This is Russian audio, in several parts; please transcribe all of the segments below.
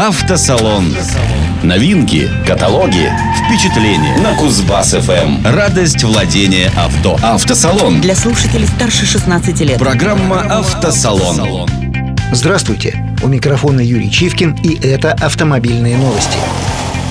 Автосалон. Новинки, каталоги, впечатления на Кузбасс-ФМ. Радость владения авто. Автосалон. Для слушателей старше 16 лет. Программа «Автосалон». Здравствуйте. У микрофона Юрий Чивкин, и это «Автомобильные новости».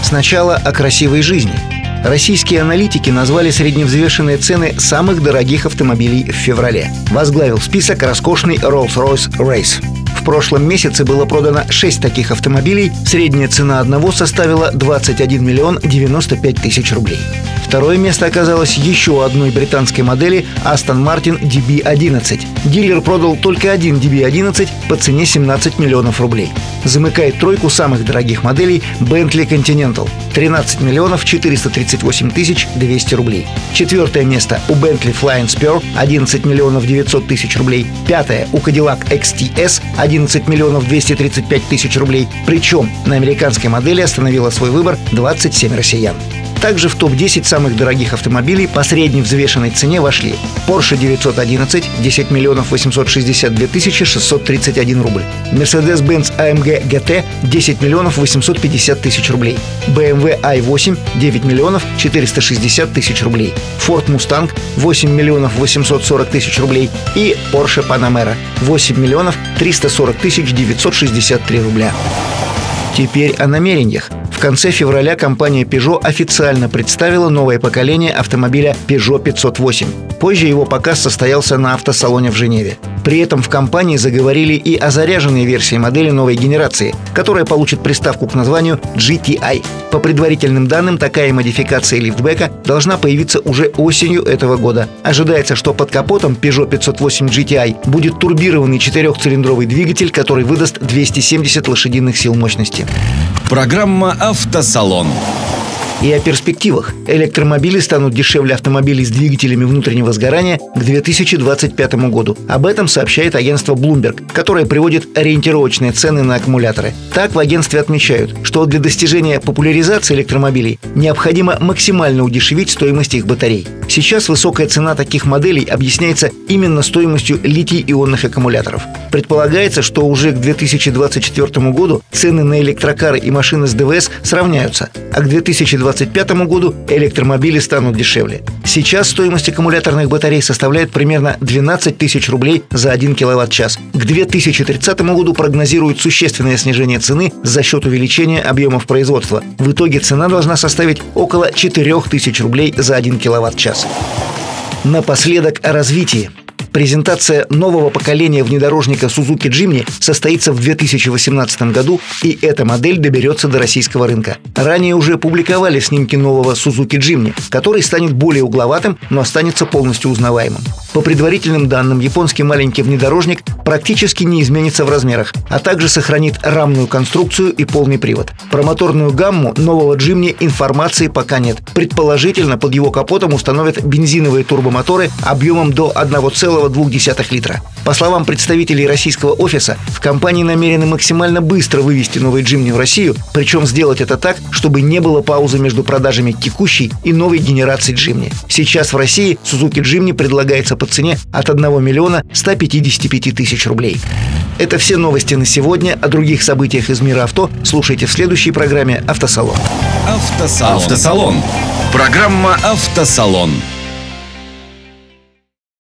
Сначала о красивой жизни. Российские аналитики назвали средневзвешенные цены самых дорогих автомобилей в феврале. Возглавил список роскошный Rolls-Royce Wraith. В прошлом месяце было продано 6 таких автомобилей. Средняя цена одного составила 21 миллион 95 тысяч рублей. Второе место оказалось еще одной британской модели Aston Martin DB11. Дилер продал только один DB11 по цене 17 миллионов рублей. Замыкает тройку самых дорогих моделей Bentley Continental – 13 миллионов 438 тысяч 200 рублей. Четвертое место у Bentley Flying Spur – 11 миллионов 900 тысяч рублей. Пятое у Cadillac XTS – 11 миллионов 235 тысяч рублей. Причем на американской модели остановила свой выбор 27 россиян. Также в топ-10 самых дорогих автомобилей по средневзвешенной цене вошли Porsche 911 – 10 миллионов 862 тысячи 631 рубль, Mercedes-Benz AMG GT – 10 миллионов 850 тысяч рублей, BMW i8 – 9 миллионов 460 тысяч рублей, Ford Mustang – 8 миллионов 840 тысяч рублей и Porsche Panamera – 8 миллионов 340 тысяч 963 рубля. Теперь о намерениях. В конце февраля компания Peugeot официально представила новое поколение автомобиля Peugeot 508. Позже его показ состоялся на автосалоне в Женеве. При этом в компании заговорили и о заряженной версии модели новой генерации, которая получит приставку к названию GTI. По предварительным данным, такая модификация лифтбека должна появиться уже осенью этого года. Ожидается, что под капотом Peugeot 508 GTI будет турбированный 4-цилиндровый двигатель, который выдаст 270 лошадиных сил мощности. Программа «Автосалон». И о перспективах. Электромобили станут дешевле автомобилей с двигателями внутреннего сгорания к 2025 году. Об этом сообщает агентство Bloomberg, которое приводит ориентировочные цены на аккумуляторы. Так, в агентстве отмечают, что для достижения популяризации электромобилей необходимо максимально удешевить стоимость их батарей. Сейчас высокая цена таких моделей объясняется именно стоимостью литий-ионных аккумуляторов. Предполагается, что уже к 2024 году цены на электрокары и машины с ДВС сравняются, а к 2025 году электромобили станут дешевле. Сейчас стоимость аккумуляторных батарей составляет примерно 12 тысяч рублей за 1 киловатт-час. К 2030 году прогнозируют существенное снижение цены за счет увеличения объемов производства. В итоге цена должна составить около 4 тысяч рублей за 1 киловатт-час. Напоследок о развитии. Презентация нового поколения внедорожника Suzuki Jimny состоится в 2018 году, и эта модель доберется до российского рынка. Ранее уже публиковали снимки нового Suzuki Jimny, который станет более угловатым, но останется полностью узнаваемым. По предварительным данным, японский маленький внедорожник практически не изменится в размерах, а также сохранит рамную конструкцию и полный привод. Про моторную гамму нового Jimny информации пока нет. Предположительно, под его капотом установят бензиновые турбомоторы объемом до 1,2 литра. По словам представителей российского офиса, в компании намерены максимально быстро вывести новый Jimny в Россию, причем сделать это так, чтобы не было паузы между продажами текущей и новой генерации Jimny. Сейчас в России Suzuki Jimny предлагается по цене от 1 миллиона 155 тысяч рублей. Это все новости на сегодня. О других событиях из мира авто слушайте в следующей программе «Автосалон». Программа «Автосалон».